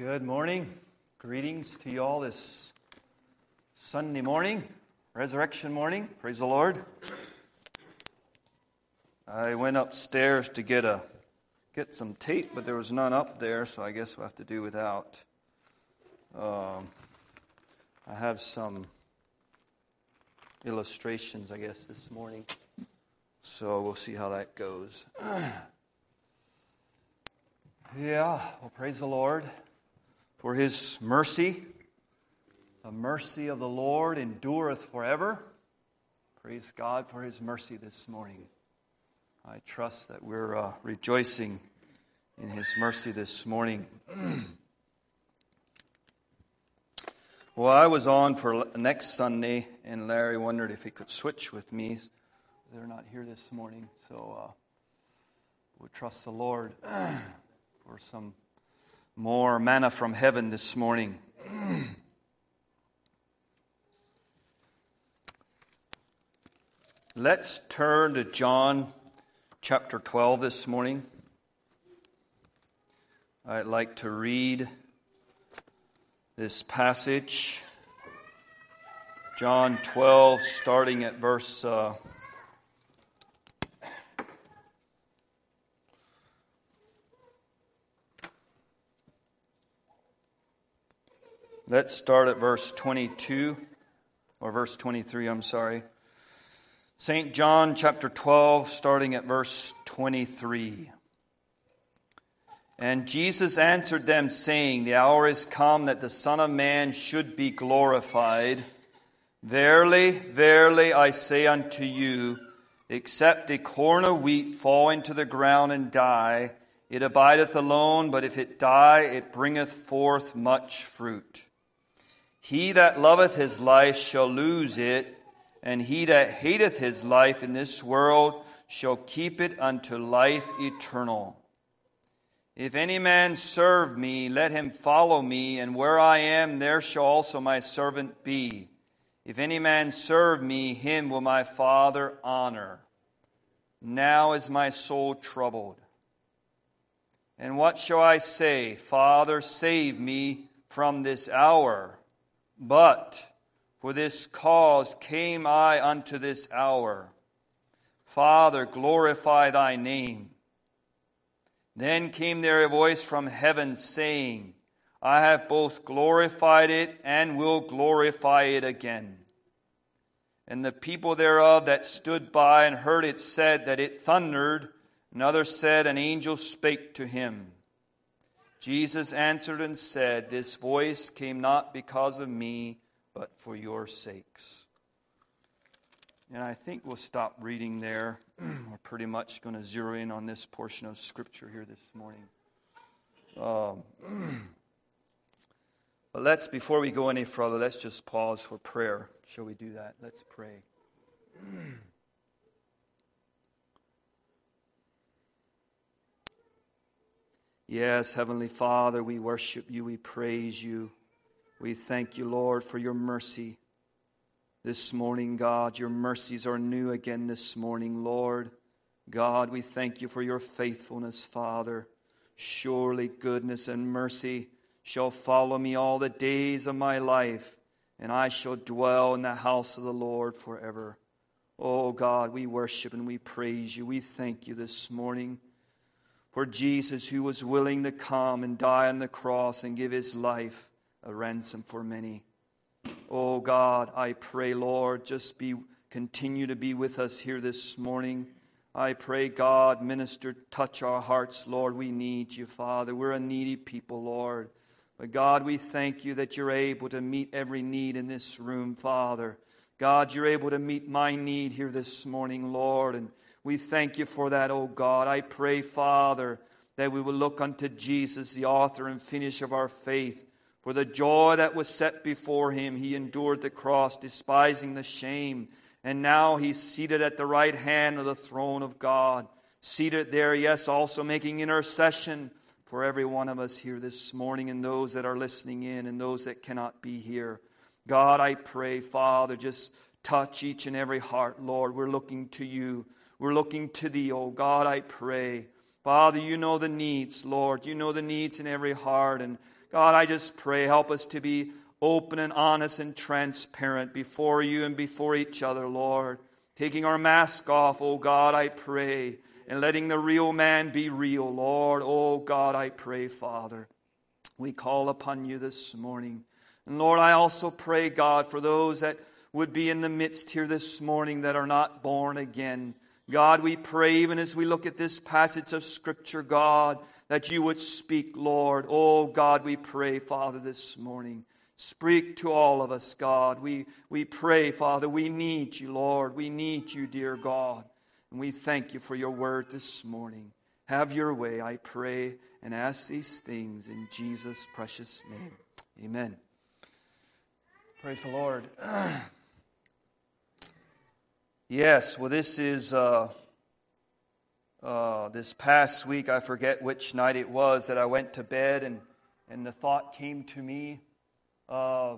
Good morning. Greetings to you all this Sunday morning, resurrection morning. Praise the Lord. I went upstairs to get some tape, but there was none up there, so I guess we'll have to do without. I have some illustrations, I guess, this morning. So we'll see how that goes. Yeah, well, praise the Lord for His mercy. The mercy of the Lord endureth forever. Praise God for His mercy this morning. I trust that we're rejoicing in His mercy this morning. Well, I was on for next Sunday, and Larry wondered if he could switch with me. They're not here this morning, so we'll trust the Lord for some more manna from heaven this morning. Let's turn to John chapter 12 this morning. I'd like to read this passage. John 12, starting at verse 22, or verse 23, I'm sorry. St. John chapter 12, starting at verse 23. And Jesus answered them, saying, The hour is come that the Son of Man should be glorified. Verily, verily, I say unto you, except a corn of wheat fall into the ground and die, it abideth alone, but if it die, it bringeth forth much fruit. He that loveth his life shall lose it, and he that hateth his life in this world shall keep it unto life eternal. If any man serve me, let him follow me, and where I am, there shall also my servant be. If any man serve me, him will my Father honor. Now is my soul troubled. And what shall I say? Father, save me from this hour. But for this cause came I unto this hour. Father, glorify thy name. Then came there a voice from heaven saying, I have both glorified it and will glorify it again. And the people thereof that stood by and heard it said that it thundered. Another said, An angel spake to him. Jesus answered and said, This voice came not because of me, but for your sakes. And I think we'll stop reading there. We're pretty much going to zero in on this portion of Scripture here this morning. But before we go any further, let's just pause for prayer. Shall we do that? Let's pray. Yes, Heavenly Father, we worship you, we praise you. We thank you, Lord, for your mercy this morning, God. Your mercies are new again this morning, Lord. God, we thank you for your faithfulness, Father. Surely goodness and mercy shall follow me all the days of my life, and I shall dwell in the house of the Lord forever. Oh, God, we worship and we praise you. We thank you this morning for Jesus, who was willing to come and die on the cross and give his life a ransom for many. Oh God, I pray, Lord, continue to be with us here this morning. I pray, God, minister, touch our hearts, Lord. We need you, Father. We're a needy people, Lord. But God, we thank you that you're able to meet every need in this room, Father. God, you're able to meet my need here this morning, Lord, and we thank you for that, oh God. I pray, Father, that we will look unto Jesus, the author and finisher of our faith. For the joy that was set before him, he endured the cross, despising the shame. And now he's seated at the right hand of the throne of God. Seated there, yes, also making intercession for every one of us here this morning and those that are listening in and those that cannot be here. God, I pray, Father, just touch each and every heart, Lord. We're looking to you. We're looking to thee, O God, I pray. Father, you know the needs, Lord. You know the needs in every heart. And God, I just pray, help us to be open and honest and transparent before you and before each other, Lord. Taking our mask off, oh God, I pray. And letting the real man be real, Lord. Oh God, I pray, Father. We call upon you this morning. And Lord, I also pray, God, for those that would be in the midst here this morning that are not born again. God, we pray even as we look at this passage of Scripture, God, that you would speak, Lord. Oh, God, we pray, Father, this morning. Speak to all of us, God. We pray, Father, we need you, Lord. We need you, dear God. And we thank you for your word this morning. Have your way, I pray, and ask these things in Jesus' precious name. Amen. Praise the Lord. Yes, well, this is this past week. I forget which night it was that I went to bed, and the thought came to me of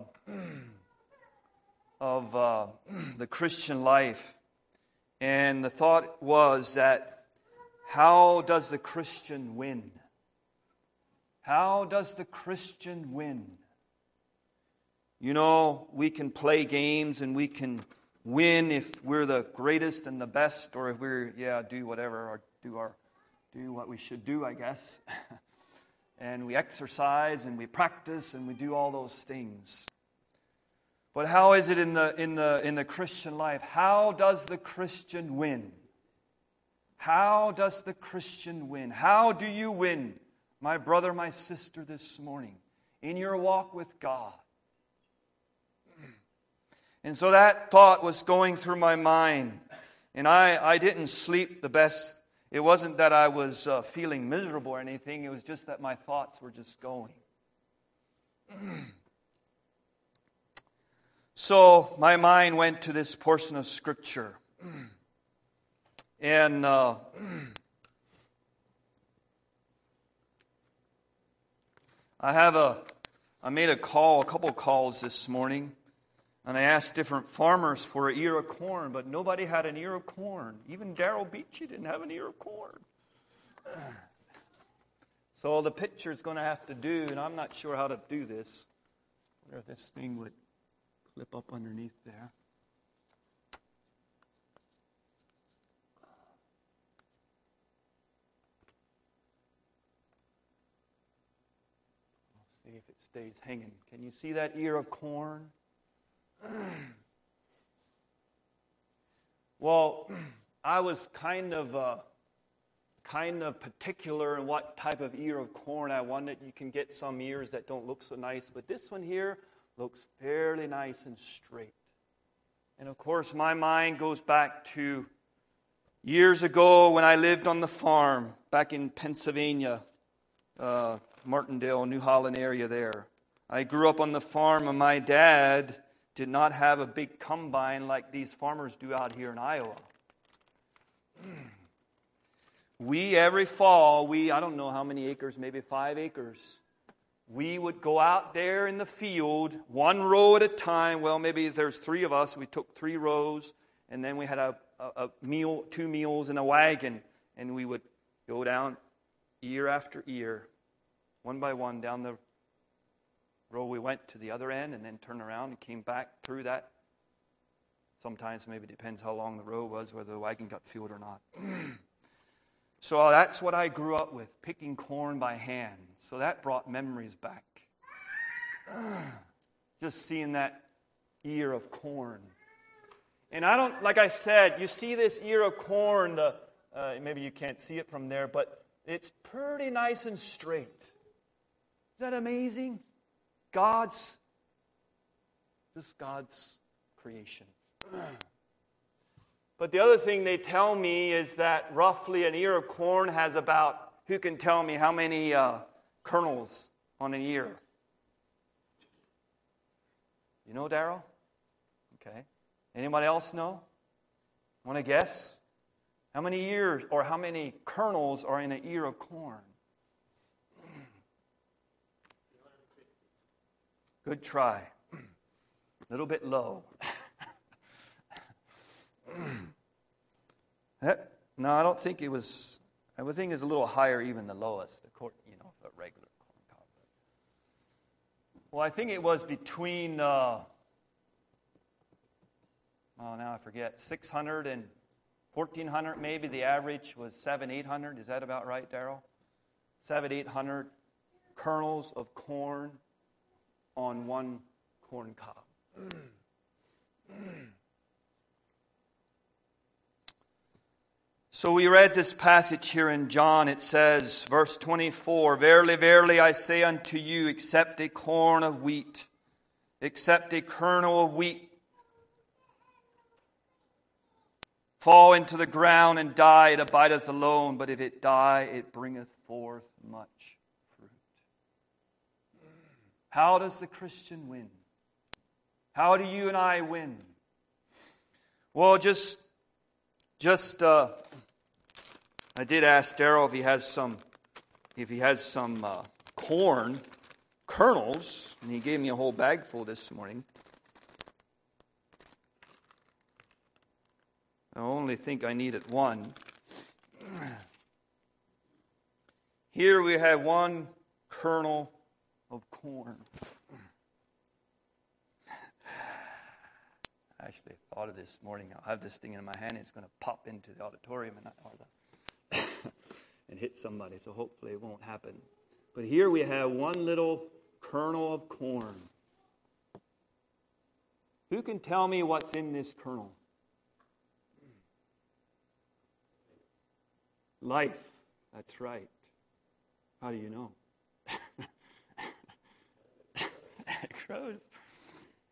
the Christian life. And the thought was that, how does the Christian win? How does the Christian win? You know, we can play games and we can win if we're the greatest and the best, or if we're, do whatever, or do what we should do, I guess. And we exercise and we practice and we do all those things. But how is it in the Christian life? How does the Christian win? How does the Christian win? How do you win, my brother, my sister, this morning, in your walk with God? And so that thought was going through my mind. And I didn't sleep the best. It wasn't that I was feeling miserable or anything. It was just that my thoughts were just going. So my mind went to this portion of Scripture. And I made a call, a couple calls this morning. And I asked different farmers for an ear of corn, but nobody had an ear of corn. Even Darryl Beachy didn't have an ear of corn. So the picture's going to have to do, and I'm not sure how to do this. I wonder if this thing would flip up underneath there. Let's see if it stays hanging. Can you see that ear of corn? Well, I was kind of particular in what type of ear of corn I wanted. You can get some ears that don't look so nice, but this one here looks fairly nice and straight. And of course, my mind goes back to years ago when I lived on the farm back in Pennsylvania, Martindale, New Holland area there. I grew up on the farm, and my dad did not have a big combine like these farmers do out here in Iowa. Every fall, I don't know how many acres, maybe 5 acres, we would go out there in the field, one row at a time. Well, maybe there's three of us. We took 3 rows, and then we had a meal, 2 meals in a wagon, and we would go down ear after ear, one by one, down the row we went to the other end, and then turned around and came back through that. Sometimes, maybe depends how long the row was, whether the wagon got filled or not. So that's what I grew up with, picking corn by hand. So that brought memories back. Just seeing that ear of corn. And I don't, like I said, you see this ear of corn, maybe you can't see it from there, but it's pretty nice and straight. Is that amazing? God's creation. But the other thing they tell me is that roughly an ear of corn has about, who can tell me how many kernels on an ear? You know, Darryl? Okay. Anybody else know? Want to guess? How many ears or how many kernels are in an ear of corn? Good try. A little bit low. No, I don't think it was. And the thing is a little higher even the lowest, the regular corn cob. Well, I think it was between, now I forget, 600 and 1,400 maybe. The average was 700-800. Is that about right, Darrell? 700-800 kernels of corn on one corn cob. So we read this passage here in John. It says, verse 24, "Verily, verily, I say unto you, except a corn of wheat, except a kernel of wheat fall into the ground and die, it abideth alone. But if it die, it bringeth forth much fruit." How does the Christian win? How do you and I win? Well, I did ask Darrell if he has some corn kernels, and he gave me a whole bag full this morning. I only think I needed one. Here we have one kernel of corn. I actually thought of this morning. I'll have this thing in my hand. It's going to pop into the auditorium and hit somebody. So hopefully it won't happen. But here we have one little kernel of corn. Who can tell me what's in this kernel? Life. That's right. How do you know? It grows.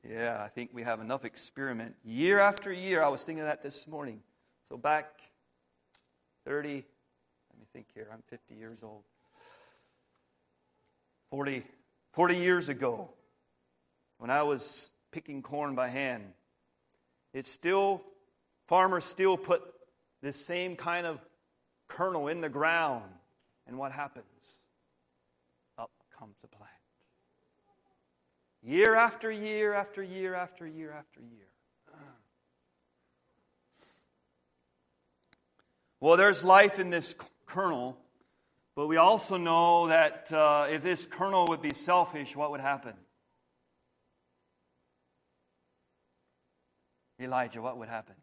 Yeah, I think we have enough experiment. Year after year, I was thinking of that this morning. So back 30, let me think here, I'm 50 years old. 40 years ago, when I was picking corn by hand, farmers still put this same kind of kernel in the ground. And what happens? Up comes the plant. Year after year after year after year after year. Well, there's life in this kernel, but we also know that if this kernel would be selfish, what would happen? Elijah, what would happen?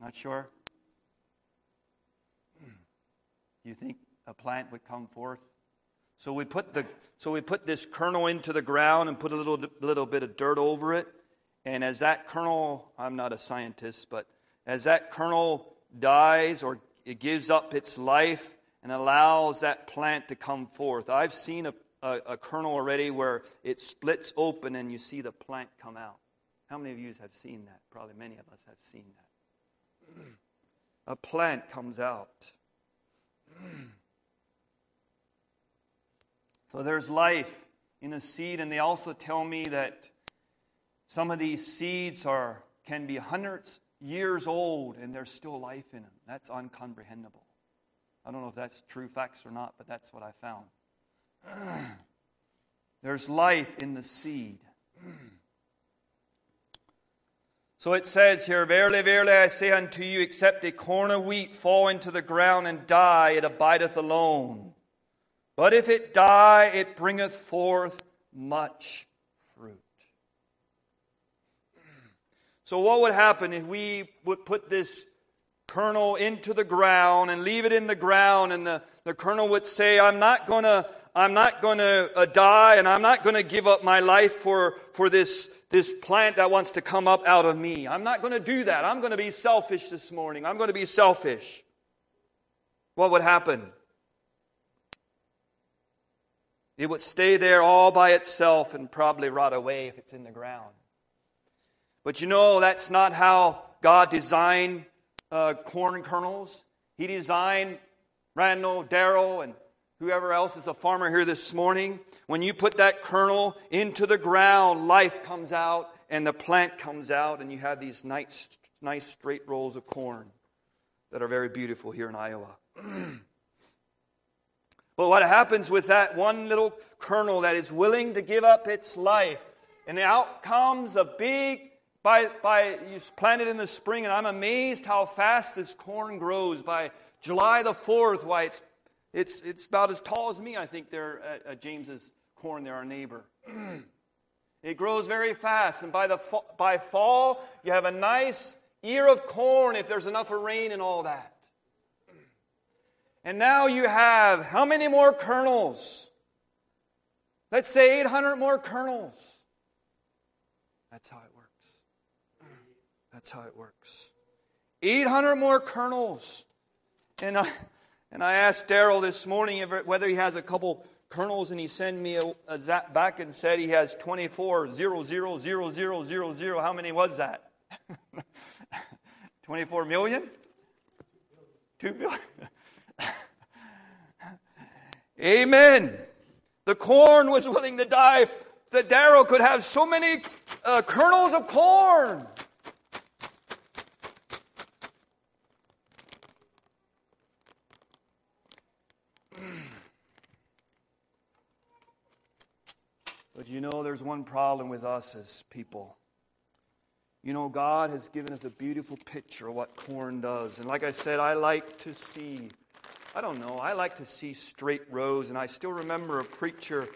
Not sure? You think a plant would come forth? So we put this kernel into the ground and put a little bit of dirt over it. And as that kernel, I'm not a scientist, but as that kernel dies or it gives up its life and allows that plant to come forth. I've seen a kernel already where it splits open and you see the plant come out. How many of you have seen that? Probably many of us have seen that. A plant comes out. So there's life in a seed, and they also tell me that some of these seeds can be hundreds years old, and there's still life in them. That's uncomprehendable. I don't know if that's true facts or not, but that's what I found. There's life in the seed. So it says here, "Verily, verily, I say unto you, except a corn of wheat fall into the ground and die, it abideth alone. But if it die, it bringeth forth much fruit." So what would happen if we would put this kernel into the ground and leave it in the ground, and the kernel would say, I'm not going to die, and I'm not going to give up my life for this plant that wants to come up out of me. I'm not going to do that. I'm going to be selfish this morning. I'm going to be selfish. What would happen? It would stay there all by itself and probably rot away if it's in the ground. But that's not how God designed corn kernels. He designed Randall, Darrell, and whoever else is a farmer here this morning. When you put that kernel into the ground, life comes out and the plant comes out, and you have these nice straight rolls of corn that are very beautiful here in Iowa. But what happens with that one little kernel that is willing to give up its life? And out comes a big You plant it in the spring, and I'm amazed how fast this corn grows. By July the 4th, why it's about as tall as me, I think, there at James's corn there, our neighbor. It grows very fast, and by fall, you have a nice ear of corn if there's enough of rain and all that. And now you have how many more kernels? Let's say 800 more kernels. That's how it works. 800 more kernels. And I asked Daryl this morning whether he has a couple kernels, and he sent me a zap back and said he has 24,000,000. How many was that? 24 million? 2 billion? Amen. The corn was willing to die that Daryl could have so many kernels of corn. But you know, there's one problem with us as people. You know, God has given us a beautiful picture of what corn does. And like I said, I like to see straight rows. And I still remember a preacher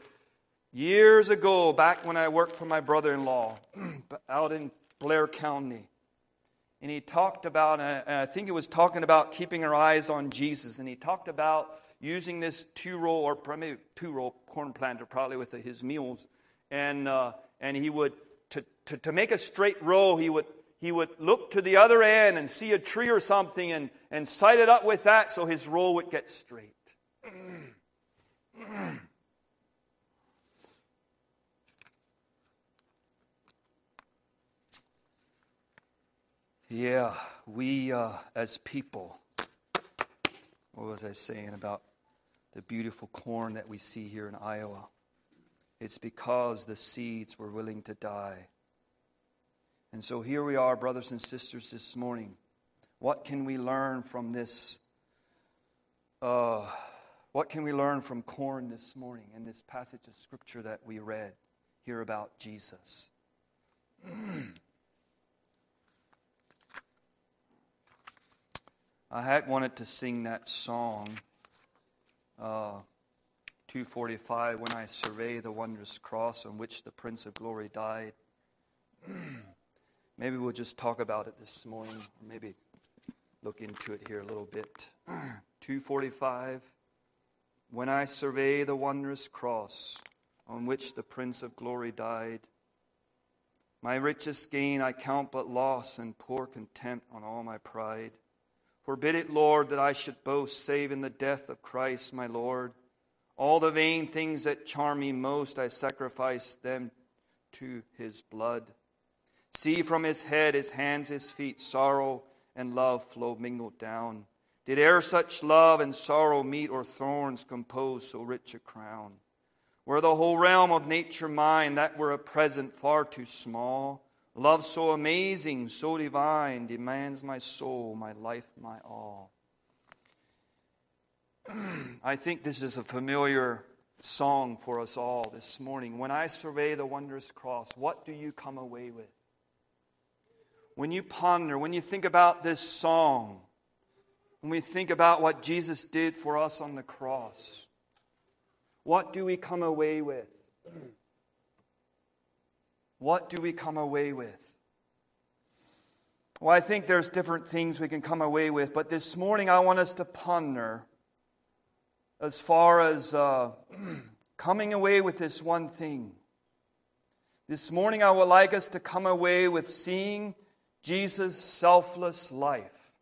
years ago, back when I worked for my brother-in-law out in Blair County. And he talked about, and I think he was talking about keeping our eyes on Jesus. And he talked about using this two-row corn planter, probably with his mules. And he would, to make a straight row, he would look to the other end and see a tree or something and sight it up with that so his roll would get straight. Yeah, we as people, what was I saying about the beautiful corn that we see here in Iowa? It's because the seeds were willing to die. And so here we are, brothers and sisters, this morning. What can we learn from this? What can we learn from corn this morning in this passage of Scripture that we read here about Jesus? I had wanted to sing that song, 245, When I Survey the Wondrous Cross on Which the Prince of Glory Died. Maybe we'll just talk about it this morning. Maybe look into it here a little bit. 245. When I survey the wondrous cross on which the Prince of Glory died, my richest gain I count but loss and pour contempt on all my pride. Forbid it, Lord, that I should boast save in the death of Christ my Lord. All the vain things that charm me most, I sacrifice them to his blood. See from his head, his hands, his feet, sorrow and love flow mingled down. Did e'er such love and sorrow meet, or thorns compose so rich a crown? Were the whole realm of nature mine, that were a present far too small. Love so amazing, so divine, demands my soul, my life, my all. I think this is a familiar song for us all this morning. When I survey the wondrous cross, what do you come away with? When you ponder, when you think about this song, when we think about what Jesus did for us on the cross, what do we come away with? What do we come away with? Well, I think there's different things we can come away with, but this morning I want us to ponder as far as coming away with this one thing. This morning I would like us to come away with seeing Jesus' selfless life,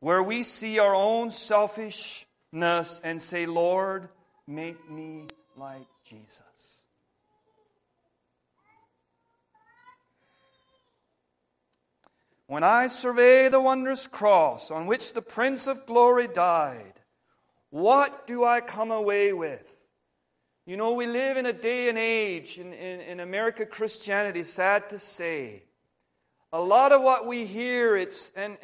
where we see our own selfishness and say, Lord, make me like Jesus. When I survey the wondrous cross on which the Prince of Glory died, what do I come away with? You know, we live in a day and age in America, Christianity, sad to say. A lot of what we hear, it's and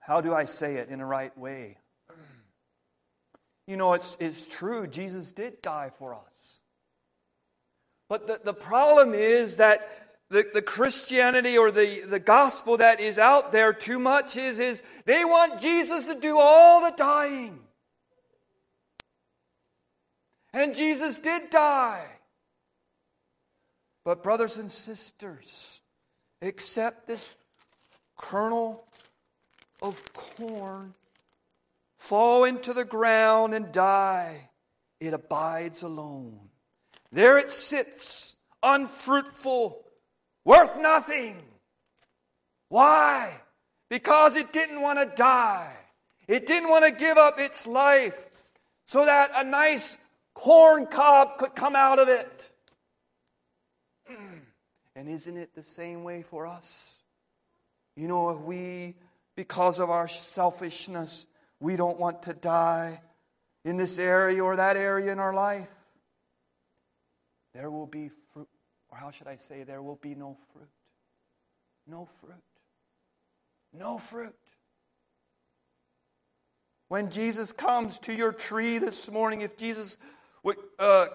how do I say it in the right way? You know, it's true. Jesus did die for us. But the problem is that the Christianity or the gospel that is out there too much is they want Jesus to do all the dying. And Jesus did die. But brothers and sisters, accept this kernel of corn, fall into the ground and die. It abides alone. There it sits, unfruitful, worth nothing. Why? Because it didn't want to die. It didn't want to give up its life so that a nice corn cob could come out of it. And isn't it the same way for us? You know, if we, because of our selfishness, we don't want to die in this area or that area in our life, there will be fruit. Or how should I say, there will be no fruit. No fruit. No fruit. When Jesus comes to your tree this morning, if Jesus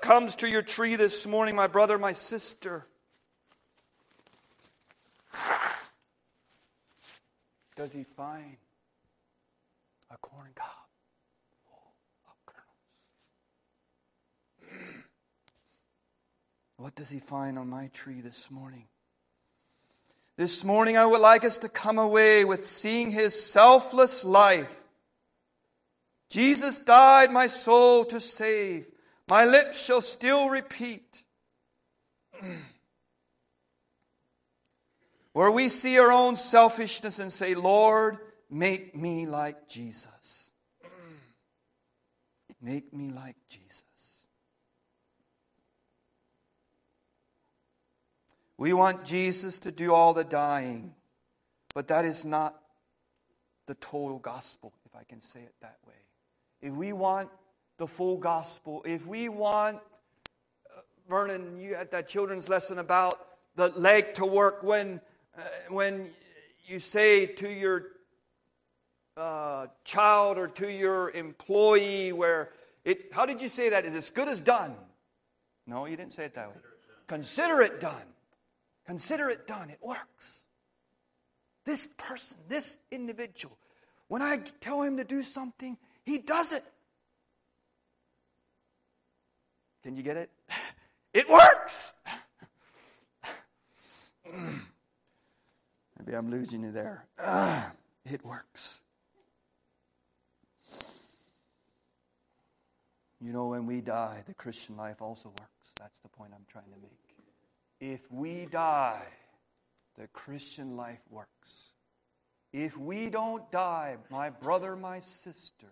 comes to your tree this morning, my brother, my sister, does he find a corn cob full of kernels? What does he find on my tree this morning? This morning I would like us to come away with seeing his selfless life. Jesus died my soul to save. My lips shall still repeat. Where we see our own selfishness and say, Lord, make me like Jesus. Make me like Jesus. We want Jesus to do all the dying, but that is not the total gospel, if I can say it that way. If we want the full gospel, if we want, Vernon, you had that children's lesson about the leg to work when you say to your child or to your employee how did you say that? Is as good as done? No, you didn't say it that way. Consider it done. Consider it done. It works. This person, this individual, when I tell him to do something, he does it. Can you get it? It works. Maybe I'm losing you there. It works. You know, when we die, the Christian life also works. That's the point I'm trying to make. If we die, the Christian life works. If we don't die, my brother, my sister,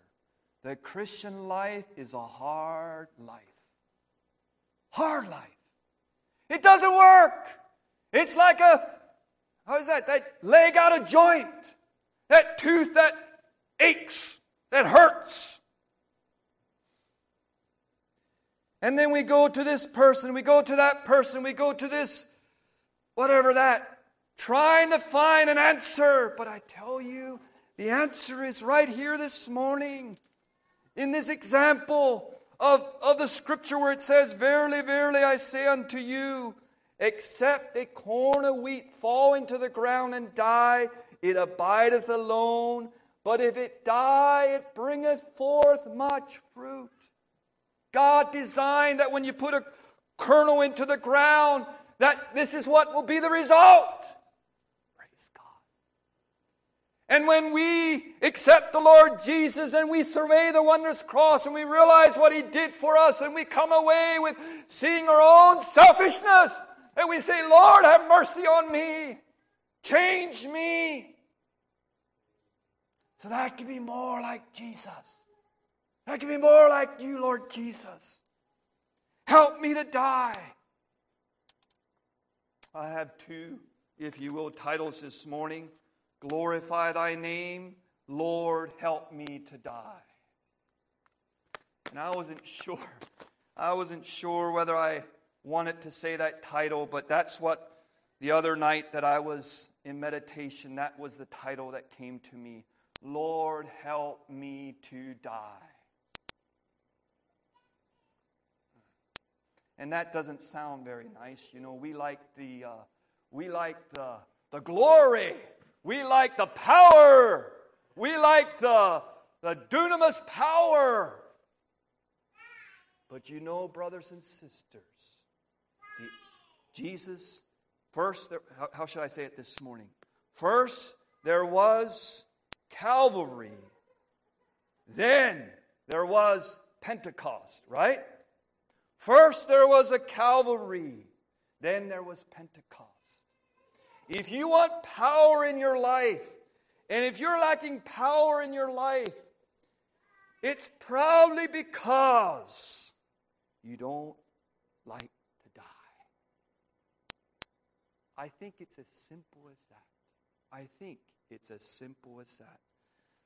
the Christian life is a hard life. Hard life. It doesn't work. It's like that leg out of joint, that tooth that aches, that hurts. And then we go to this person, we go to that person, we go to this, whatever that, trying to find an answer. But I tell you, the answer is right here this morning, in this example of the scripture where it says, verily, verily, I say unto you, except a corn of wheat fall into the ground and die, it abideth alone. But if it die, it bringeth forth much fruit. God designed that when you put a kernel into the ground, that this is what will be the result. Praise God. And when we accept the Lord Jesus and we survey the wondrous cross and we realize what He did for us and we come away with seeing our own selfishness and we say, Lord, have mercy on me. Change me. So that I can be more like Jesus. I can be more like you, Lord Jesus. Help me to die. I have two, if you will, titles this morning. Glorify Thy Name, Lord, help me to die. And I wasn't sure whether I wanted to say that title, but that's what the other night that I was in meditation, that was the title that came to me. Lord, help me to die. And that doesn't sound very nice. You know, we like the glory. We like the power. We like the dunamis power. But you know, brothers and sisters, Jesus, first, how should I say it this morning? First, there was Calvary. Then, there was Pentecost, right? First, there was a Calvary. Then, there was Pentecost. If you want power in your life, and if you're lacking power in your life, it's probably because you don't like to die. I think it's as simple as that. I think it's as simple as that.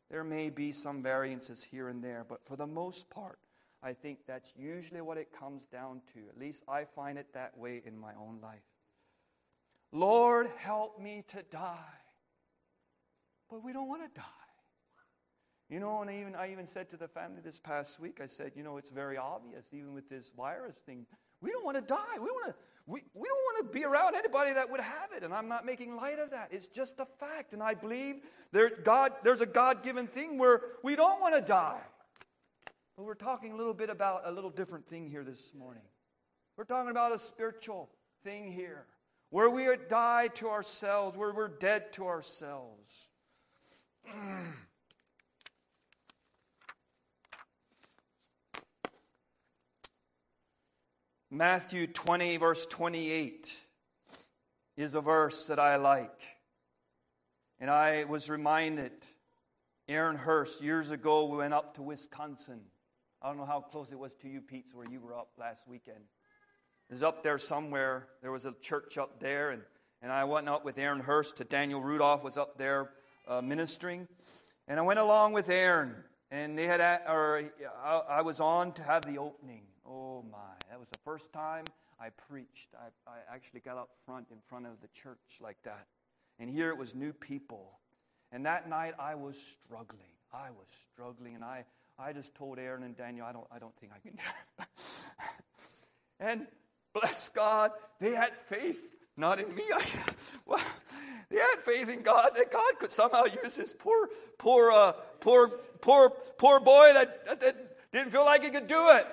There may be some variances here and there, but for the most part, I think that's usually what it comes down to. At least I find it that way in my own life. Lord, help me to die. But we don't want to die. You know, and I even said to the family this past week, I said, you know, it's very obvious, even with this virus thing, we don't want to die. We don't want to be around anybody that would have it, and I'm not making light of that. It's just a fact, and I believe there's a God-given thing where we don't want to die. But we're talking a little bit about a little different thing here this morning. We're talking about a spiritual thing here, where we are die to ourselves, where we're dead to ourselves. Matthew 20, verse 28 is a verse that I like. And I was reminded, Aaron Hurst, years ago, we went up to Wisconsin. I don't know how close it was to you, Pete, where you were up last weekend. It was up there somewhere. There was a church up there, and I went up with Aaron Hurst to Daniel Rudolph was up there ministering. And I went along with Aaron, and they had I was on to have the opening. Oh my, that was the first time I preached. I actually got up front in front of the church like that. And here it was new people. And that night I was struggling. And I just told Aaron and Daniel, I don't think I can do it. And bless God, they had faith, not in me. They had faith in God that God could somehow use this poor boy that didn't feel like he could do it.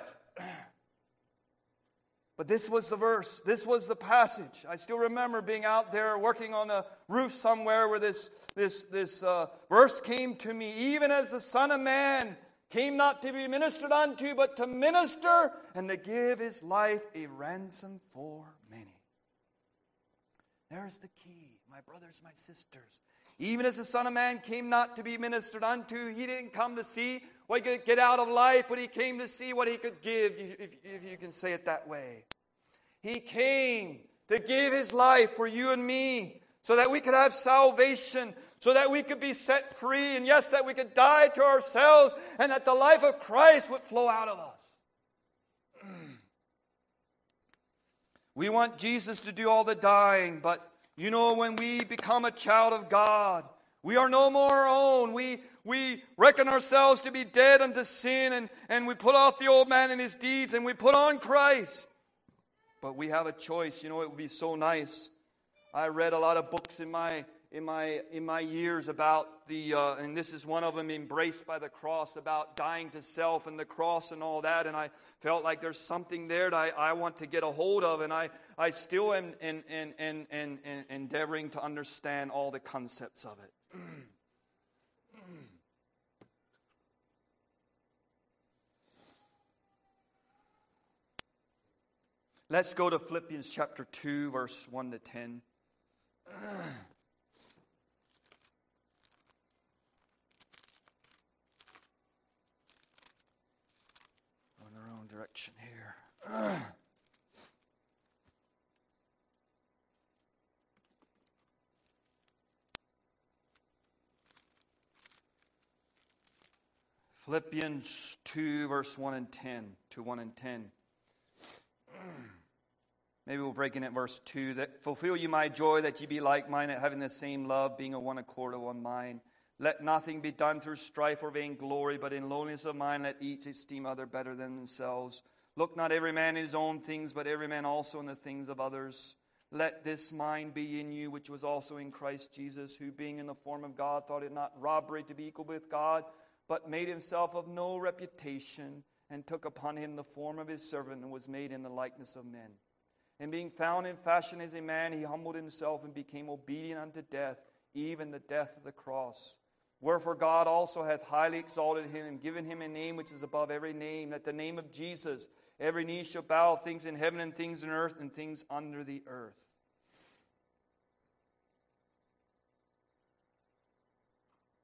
But this was the verse. This was the passage. I still remember being out there working on a roof somewhere where this verse came to me. Even as the Son of Man came not to be ministered unto, but to minister and to give his life a ransom for many. There's the key, my brothers, my sisters. Even as the Son of Man came not to be ministered unto, he didn't come to see what he could get out of life, but he came to see what he could give, if you can say it that way. He came to give his life for you and me, so that we could have salvation, so that we could be set free, and yes, that we could die to ourselves, and that the life of Christ would flow out of us. We want Jesus to do all the dying, but you know, when we become a child of God, we are no more our own. We reckon ourselves to be dead unto sin, and we put off the old man and his deeds, and we put on Christ. But we have a choice. You know, it would be so nice. I read a lot of books in my years about and this is one of them, Embraced by the Cross, about dying to self and the cross and all that. And I felt like there's something there that I want to get a hold of. And I still am endeavoring to understand all the concepts of it. Let's go to Philippians chapter 2, verse 1 to 10. Direction here. Philippians 2, verse 1 and 10. Maybe we'll break in at verse 2. That fulfill you my joy, that ye be like-minded, having the same love, being of one accord, of one mind. Let nothing be done through strife or vainglory, but in lowliness of mind let each esteem other better than themselves. Look not every man in his own things, but every man also in the things of others. Let this mind be in you, which was also in Christ Jesus, who being in the form of God, thought it not robbery to be equal with God, but made himself of no reputation, and took upon him the form of his servant, and was made in the likeness of men. And being found in fashion as a man, he humbled himself and became obedient unto death, even the death of the cross. Wherefore God also hath highly exalted him, and given him a name which is above every name, that the name of Jesus every knee shall bow, things in heaven and things in earth and things under the earth.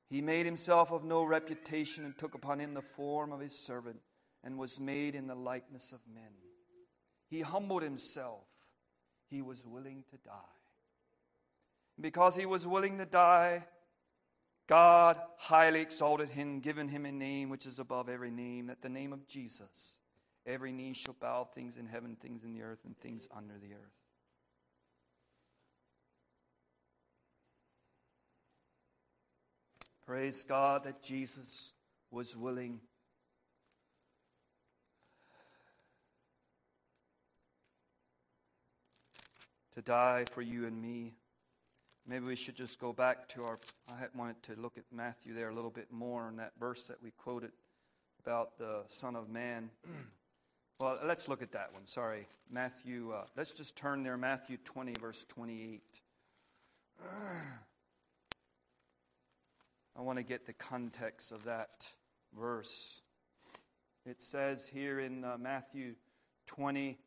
He made himself of no reputation and took upon him the form of his servant and was made in the likeness of men. He humbled himself. He was willing to die. Because he was willing to die, God highly exalted him, given him a name which is above every name, that the name of Jesus every knee shall bow, things in heaven, things in the earth, and things under the earth. Praise God that Jesus was willing. To die for you and me. Maybe we should just go back to I wanted to look at Matthew there a little bit more in that verse that we quoted about the Son of Man. Well, let's look at that one. Sorry. Matthew, let's just turn there. Matthew 20, verse 28. I want to get the context of that verse. It says here in Matthew 20,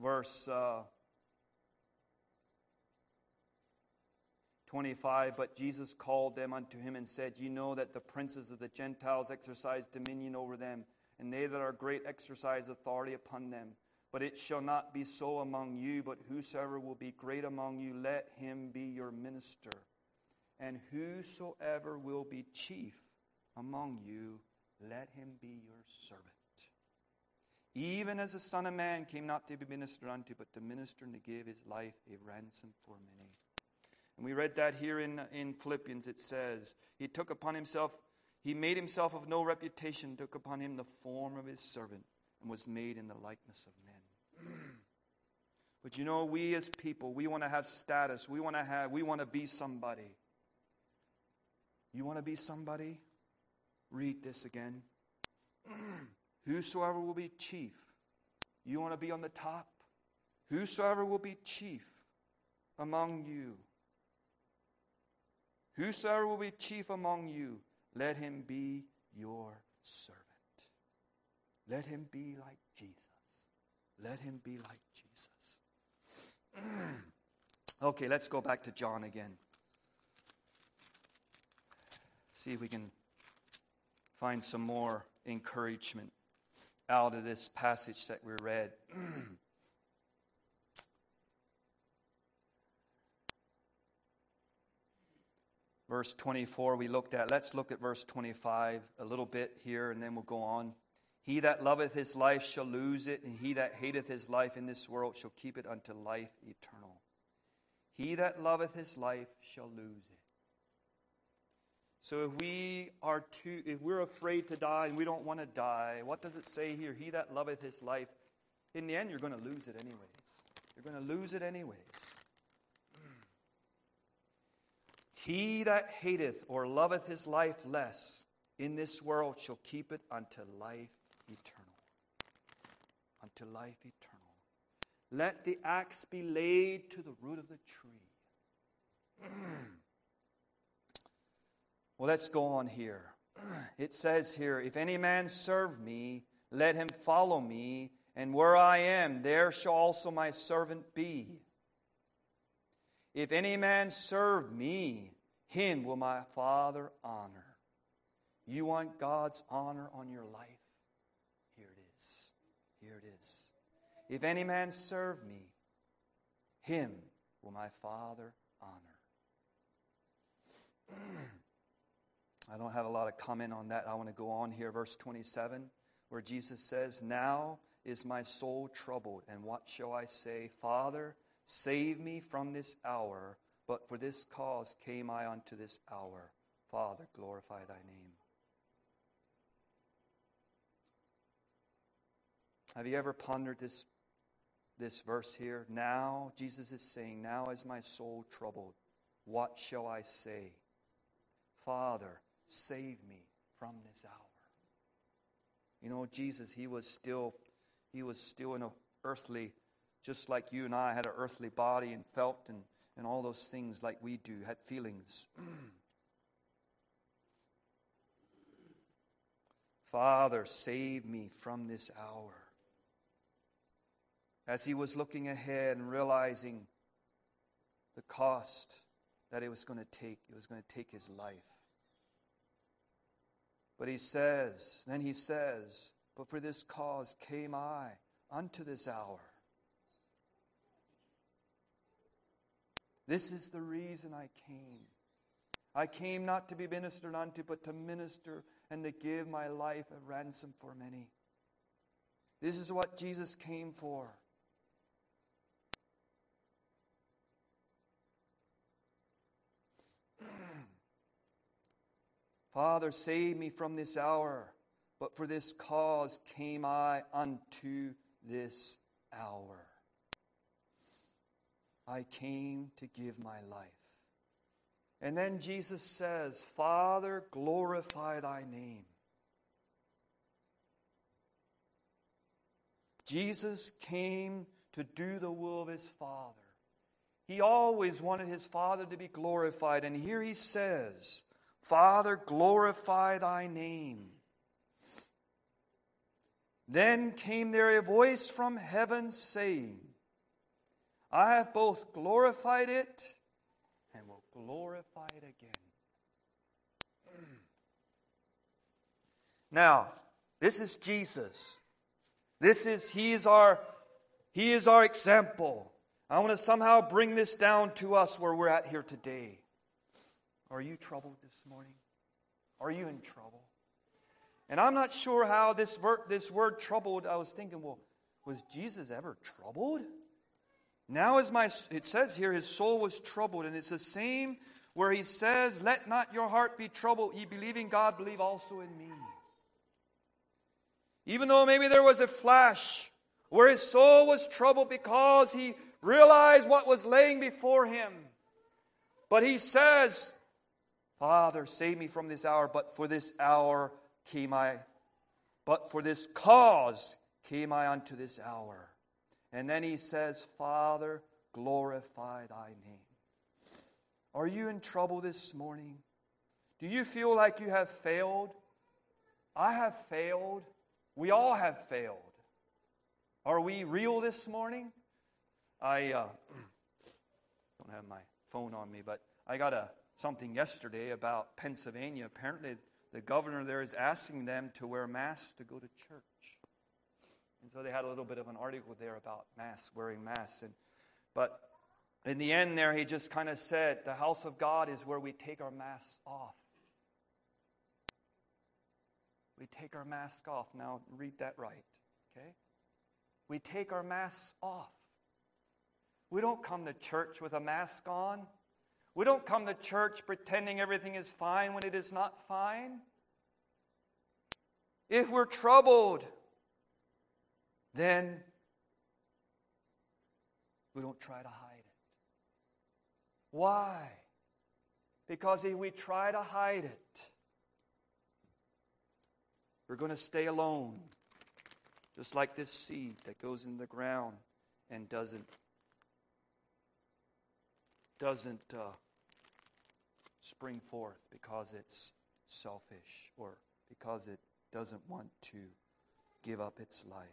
verse 25, But Jesus called them unto him and said, You know that the princes of the Gentiles exercise dominion over them, and they that are great exercise authority upon them. But it shall not be so among you, but whosoever will be great among you, let him be your minister. And whosoever will be chief among you, let him be your servant. Even as the Son of Man came not to be ministered unto, but to minister and to give his life a ransom for many. And we read that here in Philippians. It says, He made himself of no reputation, took upon him the form of his servant, and was made in the likeness of men. But you know, we as people, we want to have status. We want to be somebody. You want to be somebody? Read this again. Whosoever will be chief. You want to be on the top? Whosoever will be chief among you. Whosoever will be chief among you, let him be your servant. Let him be like Jesus. Let him be like Jesus. Okay, let's go back to John again. See if we can find some more encouragement out of this passage that we read. Verse 24 we looked at. Let's look at verse 25 a little bit here, and then we'll go on. He that loveth his life shall lose it, and he that hateth his life in this world shall keep it unto life eternal. He that loveth his life shall lose it. So if we're afraid to die and we don't want to die, what does it say here? He that loveth his life, in the end you're going to lose it anyways. You're going to lose it anyways. He that hateth or loveth his life less in this world shall keep it unto life eternal. Unto life eternal. Let the axe be laid to the root of the tree. Well, let's go on here. It says here, If any man serve me, let him follow me, and where I am, there shall also my servant be. If any man serve me, him will my Father honor. You want God's honor on your life? Here it is. Here it is. If any man serve me, him will my Father honor. I don't have a lot of comment on that. I want to go on here, verse 27, where Jesus says, Now is my soul troubled, and what shall I say? Father, save me from this hour, but for this cause came I unto this hour. Father, glorify thy name. Have you ever pondered this verse here? Now, Jesus is saying, now is my soul troubled. What shall I say? Father, save me from this hour. You know, Jesus, he was still in an earthly, just like you and I had an earthly body and felt and all those things like we do, had feelings. Father, save me from this hour. As he was looking ahead and realizing the cost that it was going to take his life. But he says, but for this cause came I unto this hour. This is the reason I came. I came not to be ministered unto, but to minister and to give my life a ransom for many. This is what Jesus came for. Father, save me from this hour, but for this cause came I unto this hour. I came to give my life. And then Jesus says, Father, glorify thy name. Jesus came to do the will of his Father. He always wanted his Father to be glorified. And here he says, Father, glorify thy name. Then came there a voice from heaven saying, I have both glorified it and will glorify it again. Now, this is Jesus. He is our example. I want to somehow bring this down to us where we're at here today. Are you troubled this morning? Are you in trouble? And I'm not sure how this word troubled, I was thinking, well, was Jesus ever troubled? Now it says here, his soul was troubled. And it's the same where he says, let not your heart be troubled. Ye believe in God, believe also in me. Even though maybe there was a flash where his soul was troubled because he realized what was laying before him. But he says, Father, save me from this hour, but for this hour came I. But for this cause came I unto this hour. And then he says, Father, glorify thy name. Are you in trouble this morning? Do you feel like you have failed? I have failed. We all have failed. Are we real this morning? I don't have my phone on me, but I got something yesterday about Pennsylvania. Apparently, the governor there is asking them to wear masks to go to church. And so they had a little bit of an article there about masks, wearing masks. But in the end there, he just kind of said, the house of God is where we take our masks off. We take our mask off. Now, read that right, okay? We take our masks off. We don't come to church with a mask on. We don't come to church pretending everything is fine when it is not fine. If we're troubled, then we don't try to hide it. Why? Because if we try to hide it, we're going to stay alone. Just like this seed that goes in the ground and doesn't spring forth because it's selfish or because it doesn't want to give up its life.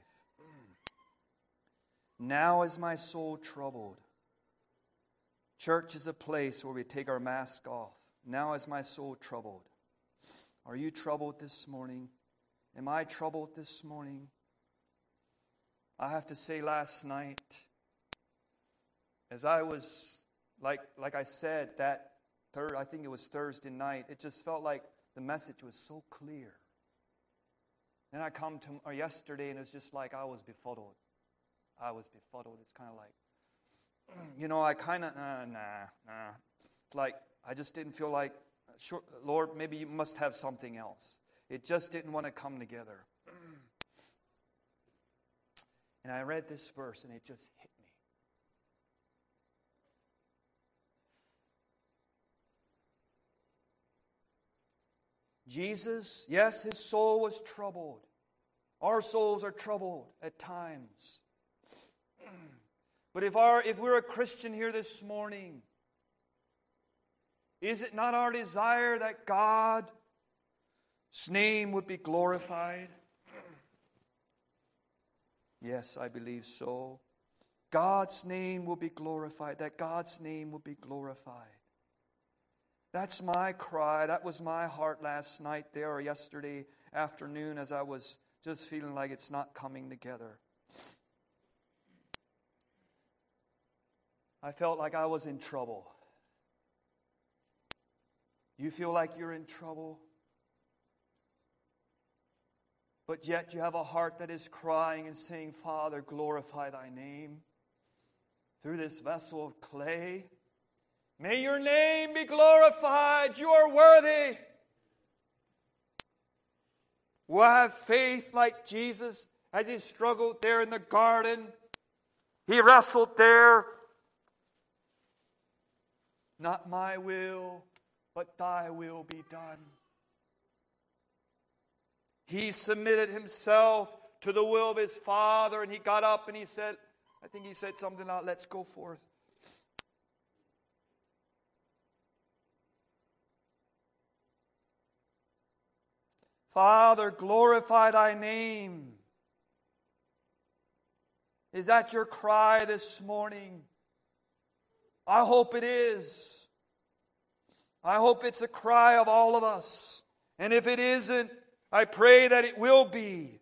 Now is my soul troubled. Church is a place where we take our mask off. Now is my soul troubled. Are you troubled this morning? Am I troubled this morning? I have to say, last night, as I was, like I said, I think it was Thursday night, it just felt like the message was so clear. Then I come to yesterday, and it's just like I was befuddled. It's kind of like, I kind of, nah. It's like, I just didn't feel like, sure, Lord, maybe you must have something else. It just didn't want to come together. And I read this verse and it just hit me. Jesus, yes, his soul was troubled. Our souls are troubled at times. But if we're a Christian here this morning, is it not our desire that God's name would be glorified? Yes, I believe so. God's name will be glorified, that God's name will be glorified. That's my cry. That was my heart last night there, or yesterday afternoon, as I was just feeling like it's not coming together. I felt like I was in trouble. You feel like you're in trouble, but yet you have a heart that is crying and saying, Father, glorify thy name through this vessel of clay. May your name be glorified. You are worthy. We'll have faith like Jesus as he struggled there in the garden. He wrestled there. Not my will, but thy will be done. He submitted himself to the will of his Father, and he got up and he said, I think he said something like, let's go forth. Father, glorify thy name. Is that your cry this morning? I hope it is. I hope it's a cry of all of us. And if it isn't, I pray that it will be.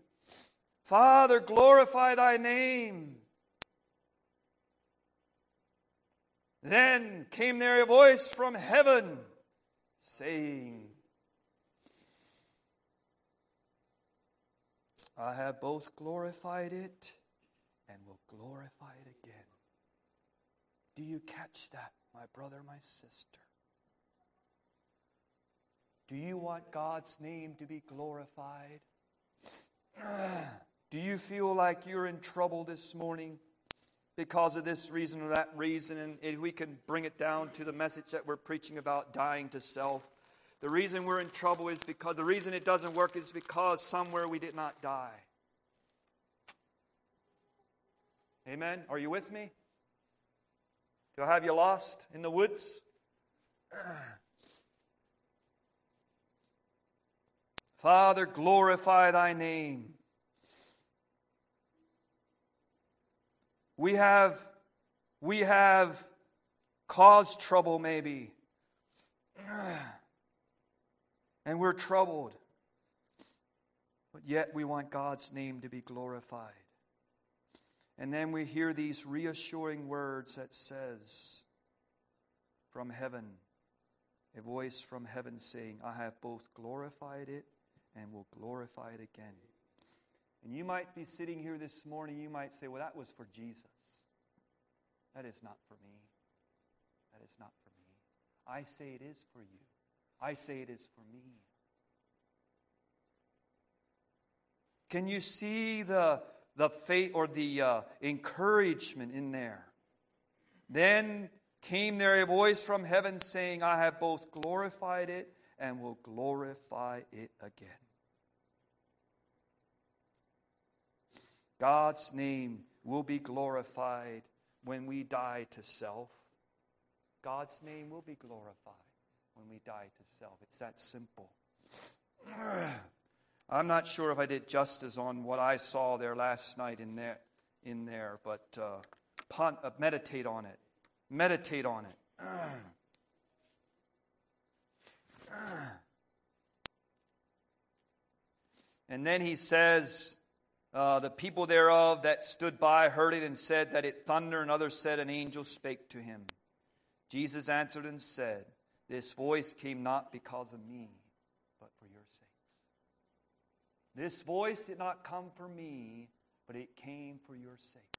Father, glorify thy name. Then came there a voice from heaven saying, I have both glorified it and will glorify it again. Do you catch that, my brother, my sister? Do you want God's name to be glorified? Do you feel like you're in trouble this morning because of this reason or that reason? And if we can bring it down to the message that we're preaching about dying to self. The reason we're in trouble is because, the reason it doesn't work is because somewhere we did not die. Amen? Are you with me? Do I have you lost in the woods? Father, glorify thy name. We have caused trouble maybe. And we're troubled. But yet we want God's name to be glorified. And then we hear these reassuring words that says from heaven, a voice from heaven saying, I have both glorified it and will glorify it again. And you might be sitting here this morning, you might say, well, that was for Jesus. That is not for me. That is not for me. I say it is for you. I say it is for me. Can you see the faith or the encouragement in there? Then came there a voice from heaven saying, I have both glorified it and will glorify it again. God's name will be glorified when we die to self. God's name will be glorified when we die to self. It's that simple. I'm not sure if I did justice on what I saw there last night in there, but meditate on it. Meditate on it. And then he says, the people thereof that stood by heard it and said that it thundered, and others said an angel spake to him. Jesus answered and said, this voice came not because of me, but for your sakes. This voice did not come for me, but it came for your sakes.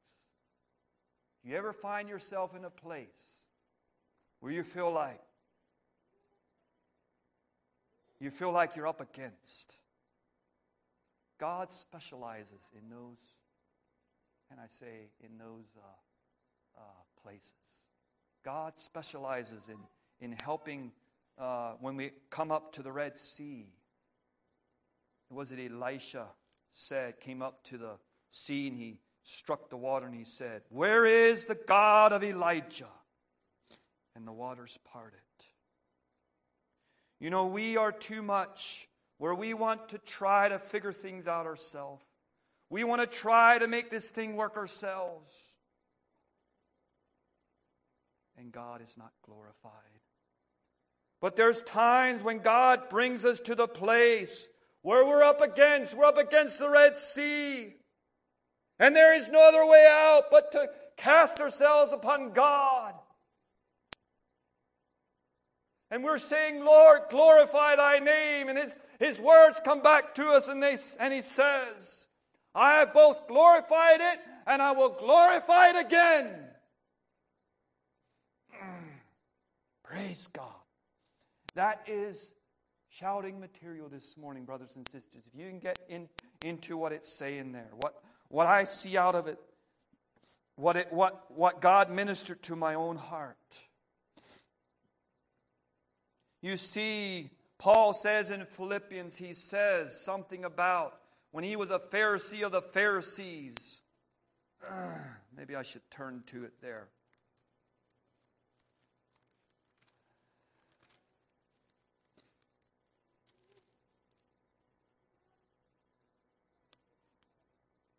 Do you ever find yourself in a place where you feel like you're up against? God specializes in those and I say in those places. God specializes in helping when we come up to the Red Sea. Was it Elisha said, came up to the sea and he struck the water and he said, "Where is the God of Elijah?" And the waters parted. You know, we are too much where we want to try to figure things out ourselves. We want to try to make this thing work ourselves. And God is not glorified. But there's times when God brings us to the place where we're up against the Red Sea. And there is no other way out but to cast ourselves upon God. And we're saying, "Lord, glorify thy name." And his words come back to us and he says, "I have both glorified it and I will glorify it again." Praise God. That is shouting material this morning, brothers and sisters. If you can get into what it's saying there, what I see out of it, what God ministered to my own heart. You see, Paul says in Philippians, he says something about when he was a Pharisee of the Pharisees. Maybe I should turn to it there.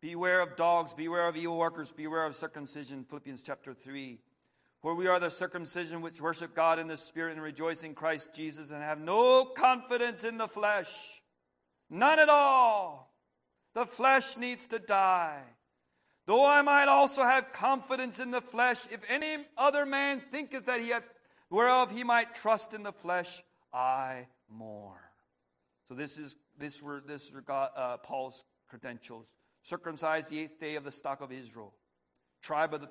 Beware of dogs, beware of evil workers, beware of circumcision, Philippians chapter 3. For we are the circumcision which worship God in the Spirit and rejoice in Christ Jesus and have no confidence in the flesh. None at all. The flesh needs to die. Though I might also have confidence in the flesh, if any other man thinketh that he hath whereof he might trust in the flesh, I more. So this were Paul's credentials. Circumcised the eighth day of the stock of Israel, tribe of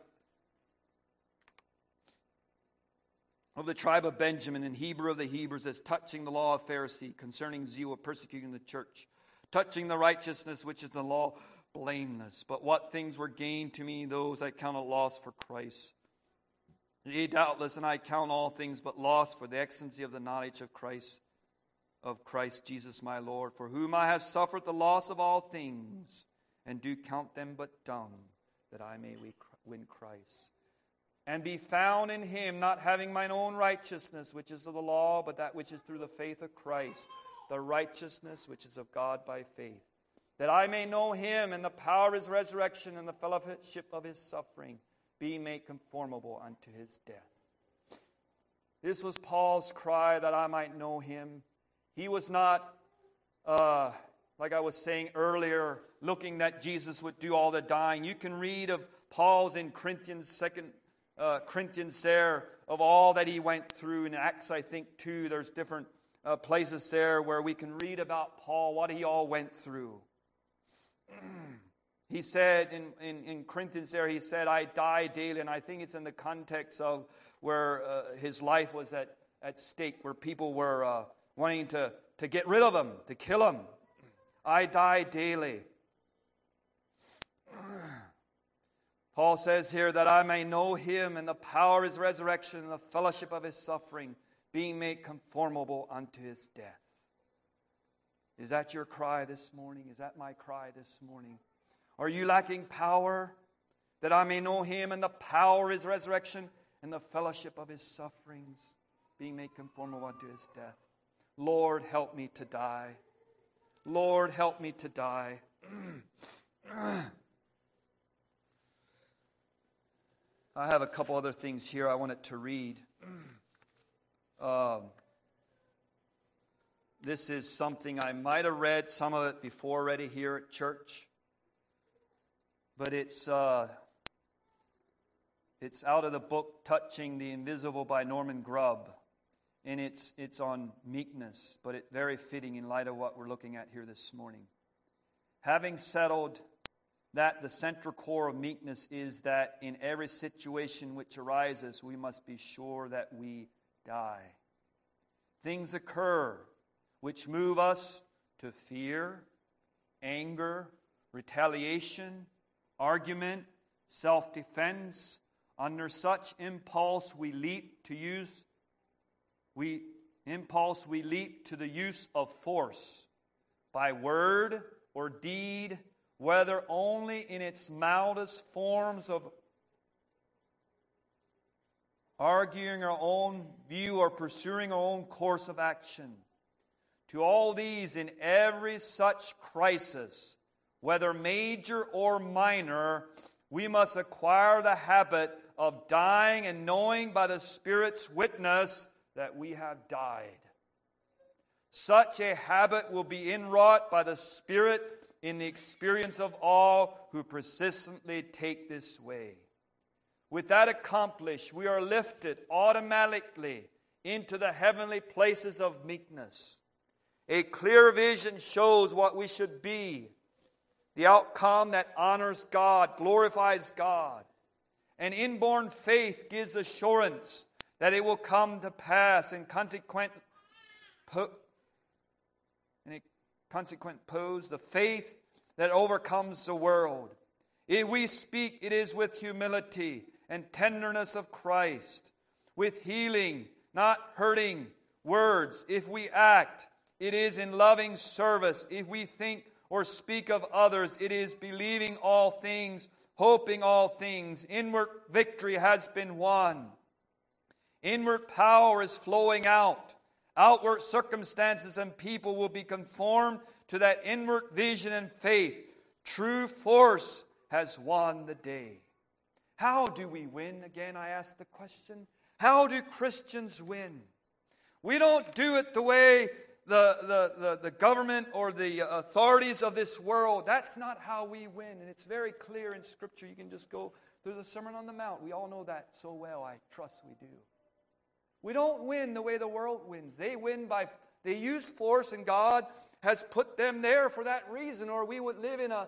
the tribe of Benjamin, and Hebrew of the Hebrews, as touching the law of Pharisee, concerning zeal of persecuting the church, touching the righteousness which is the law, blameless. But what things were gained to me, those I count a loss for Christ. Yea, doubtless, and I count all things but loss for the excellency of the knowledge of Christ Jesus my Lord, for whom I have suffered the loss of all things, and do count them but dung, that I may win Christ. And be found in him, not having mine own righteousness, which is of the law, but that which is through the faith of Christ, the righteousness which is of God by faith. That I may know him, and the power of his resurrection, and the fellowship of his suffering, be made conformable unto his death. This was Paul's cry, that I might know him. He was not, like I was saying earlier, looking that Jesus would do all the dying. You can read of Paul's in Corinthians, 2 Corinthians there, of all that he went through. In Acts, I think, too, there's different places there where we can read about Paul, what he all went through. He said in Corinthians there, he said, "I die daily." And I think it's in the context of where his life was at stake, where people were wanting to get rid of him, to kill him. "I die daily." Paul says here that I may know him and the power of his resurrection and the fellowship of his suffering, being made conformable unto his death. Is that your cry this morning? Is that my cry this morning? Are you lacking power? That I may know him and the power of his resurrection and the fellowship of his sufferings, being made conformable unto his death. Lord, help me to die. Lord, help me to die. I have a couple other things here I wanted to read. This is something I might have read some of it before already here at church. But it's out of the book Touching the Invisible by Norman Grubb. And it's on meekness, but it's very fitting in light of what we're looking at here this morning. Having settled that the central core of meekness is that in every situation which arises, we must be sure that we die. Things occur which move us to fear, anger, retaliation, argument, self-defense. Under such impulse, we leap to the use of force by word or deed, whether only in its mildest forms of arguing our own view or pursuing our own course of action. To all these, in every such crisis, whether major or minor, we must acquire the habit of dying and knowing by the Spirit's witness that we have died. Such a habit will be inwrought by the Spirit in the experience of all who persistently take this way. With that accomplished, we are lifted automatically into the heavenly places of meekness. A clear vision shows what we should be, the outcome that honors God, glorifies God. An inborn faith gives assurance that it will come to pass, and consequent pose, the faith that overcomes the world. If we speak, it is with humility and tenderness of Christ, with healing, not hurting words. If we act, it is in loving service. If we think or speak of others, it is believing all things, hoping all things. Inward victory has been won. Inward power is flowing out. Outward circumstances and people will be conformed to that inward vision and faith. True force has won the day. How do we win? Again, I ask the question. How do Christians win? We don't do it the way the government or the authorities of this world. That's not how we win. And it's very clear in Scripture. You can just go through the Sermon on the Mount. We all know that so well. I trust we do. We don't win the way the world wins. They win by, they use force, and God has put them there for that reason, or we would live in a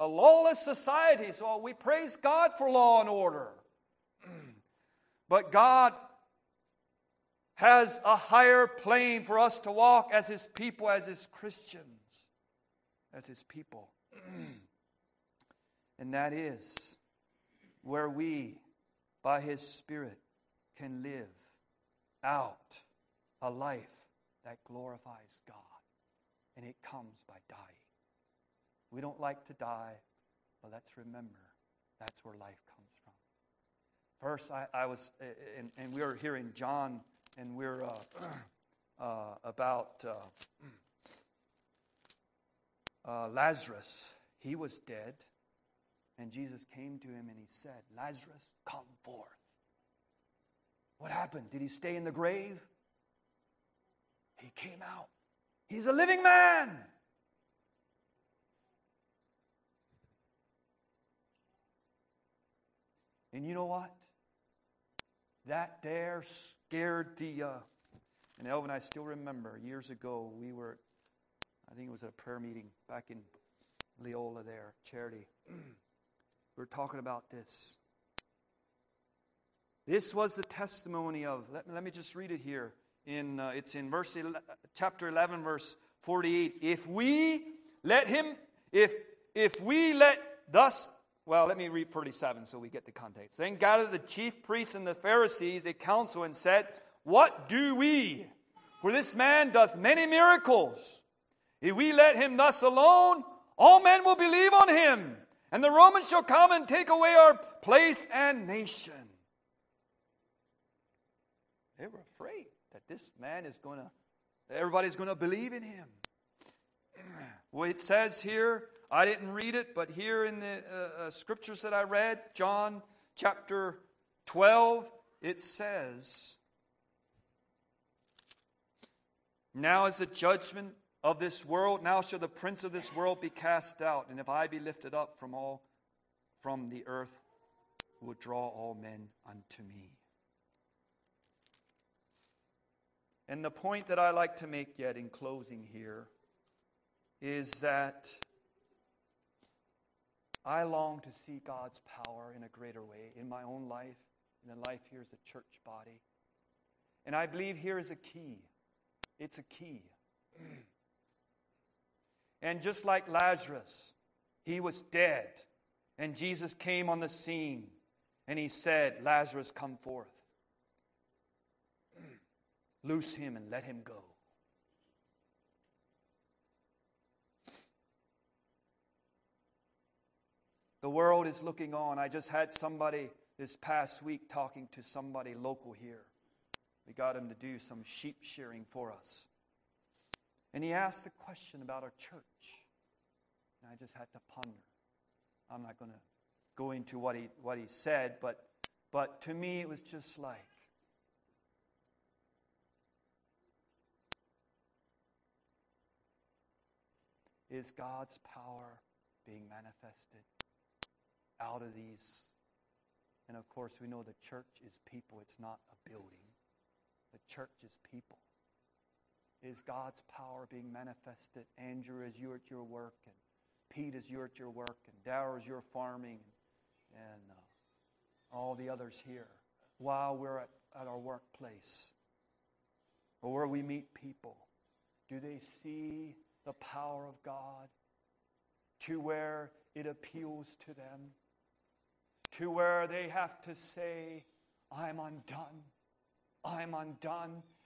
lawless society. So we praise God for law and order. But God has a higher plane for us to walk as His people, as His Christians, as His people. And that is where we, by His Spirit, can live out a life that glorifies God. And it comes by dying. We don't like to die, but let's remember that's where life comes from. First, I was, and we were here in John, and we're about Lazarus. He was dead, and Jesus came to him and He said, "Lazarus, come forth." What happened? Did he stay in the grave? He came out. He's a living man. And you know what? That there scared the... and Elvin, I still remember years ago, we were, I think it was at a prayer meeting back in Leola there, Charity. We were talking about this. This was the testimony of, let me just read it here. It's in chapter 11, verse 48. Let me read 47 so we get the context. Then gathered the chief priests and the Pharisees a council and said, "What do we? For this man doth many miracles. If we let him thus alone, all men will believe on him, and the Romans shall come and take away our place and nation." They were afraid that this man is going to, everybody's going to believe in him. Well, it says here, I didn't read it, but here in the scriptures that I read, John chapter 12, it says, "Now is the judgment of this world. Now shall the prince of this world be cast out. And if I be lifted up from the earth, will draw all men unto me." And the point that I like to make yet in closing here is that I long to see God's power in a greater way in my own life, in the life here as a church body. And I believe here is a key. It's a key. And just like Lazarus, he was dead. And Jesus came on the scene and he said, Lazarus, come forth. Loose him and let him go. The world is looking on. I just had somebody this past week talking to somebody local here. We got him to do some sheep shearing for us. And he asked a question about our church. And I just had to ponder. I'm not going to go into what he said, but to me it was just like, is God's power being manifested out of these? And of course, we know the church is people. It's not a building. The church is people. Is God's power being manifested? Andrew, as you at your work, and Pete, as you at your work, and Dower, as you're farming, and all the others here, while we're at our workplace, or where we meet people, do they see the power of God, to where it appeals to them, to where they have to say, I'm undone,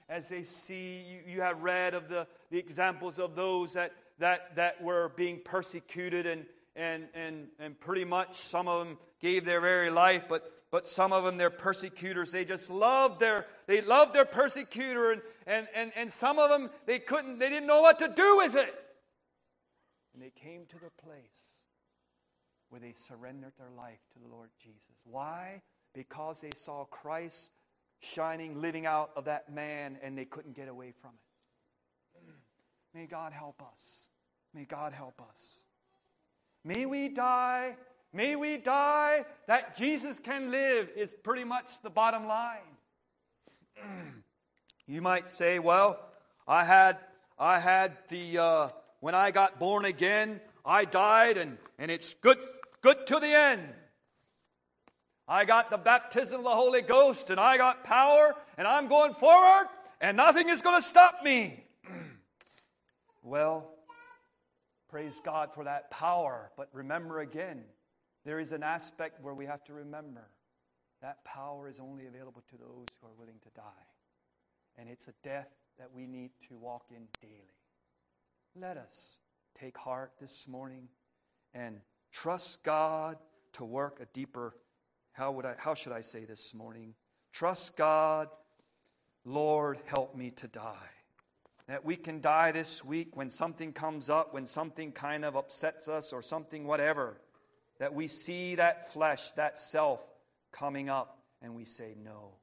as they see, you have read of the examples of those that were being persecuted, and pretty much some of them gave their very life, but some of them, their persecutors, they just loved their persecutor, and some of them, they didn't know what to do with it. And they came to the place where they surrendered their life to the Lord Jesus. Why? Because they saw Christ shining, living out of that man, and they couldn't get away from it. May God help us. May God help us. May we die that Jesus can live is pretty much the bottom line. You might say, well, I had the when I got born again, I died and it's good to the end. I got the baptism of the Holy Ghost and I got power and I'm going forward and nothing is going to stop me. Well, praise God for that power. But remember again, there is an aspect where we have to remember that power is only available to those who are willing to die. And it's a death that we need to walk in daily. Let us take heart this morning and trust God to work a deeper, how should I say this morning? Trust God, Lord, help me to die. That we can die this week when something comes up, when something kind of upsets us or something, whatever. That we see that flesh, that self coming up, and we say no.